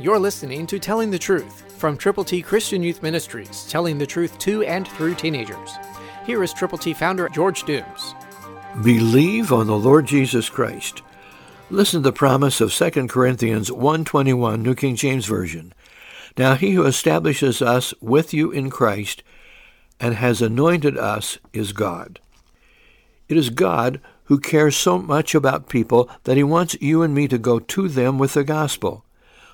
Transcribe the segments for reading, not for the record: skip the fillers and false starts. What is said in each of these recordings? You're listening to Telling the Truth from Triple T Christian Youth Ministries, telling the truth to and through teenagers. Here is Triple T founder George Dooms. Believe on the Lord Jesus Christ. Listen to the promise of 2 Corinthians 1:21, New King James Version. Now he who establishes us with you in Christ and has anointed us is God. It is God who cares so much about people that he wants you and me to go to them with the gospel.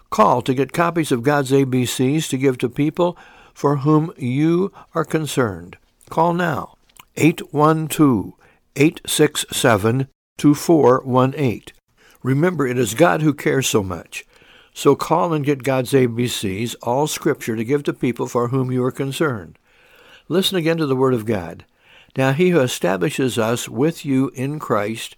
Call to get copies of God's ABCs to give to people for whom you are concerned. Call now, 812-867-2418. Remember, it is God who cares so much. So call and get God's ABCs, all Scripture, to give to people for whom you are concerned. Listen again to the Word of God. Now he who establishes us with you in Christ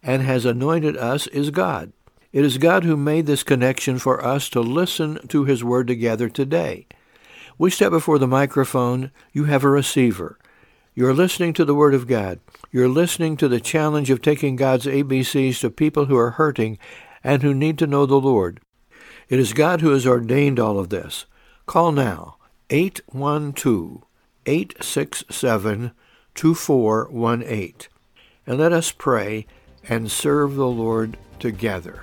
and has anointed us is God. It is God who made this connection for us to listen to his word together today. We step before the microphone. You have a receiver. You're listening to the Word of God. You're listening to the challenge of taking God's ABCs to people who are hurting and who need to know the Lord. It is God who has ordained all of this. Call now, 812-867-2418, and let us pray and serve the Lord together.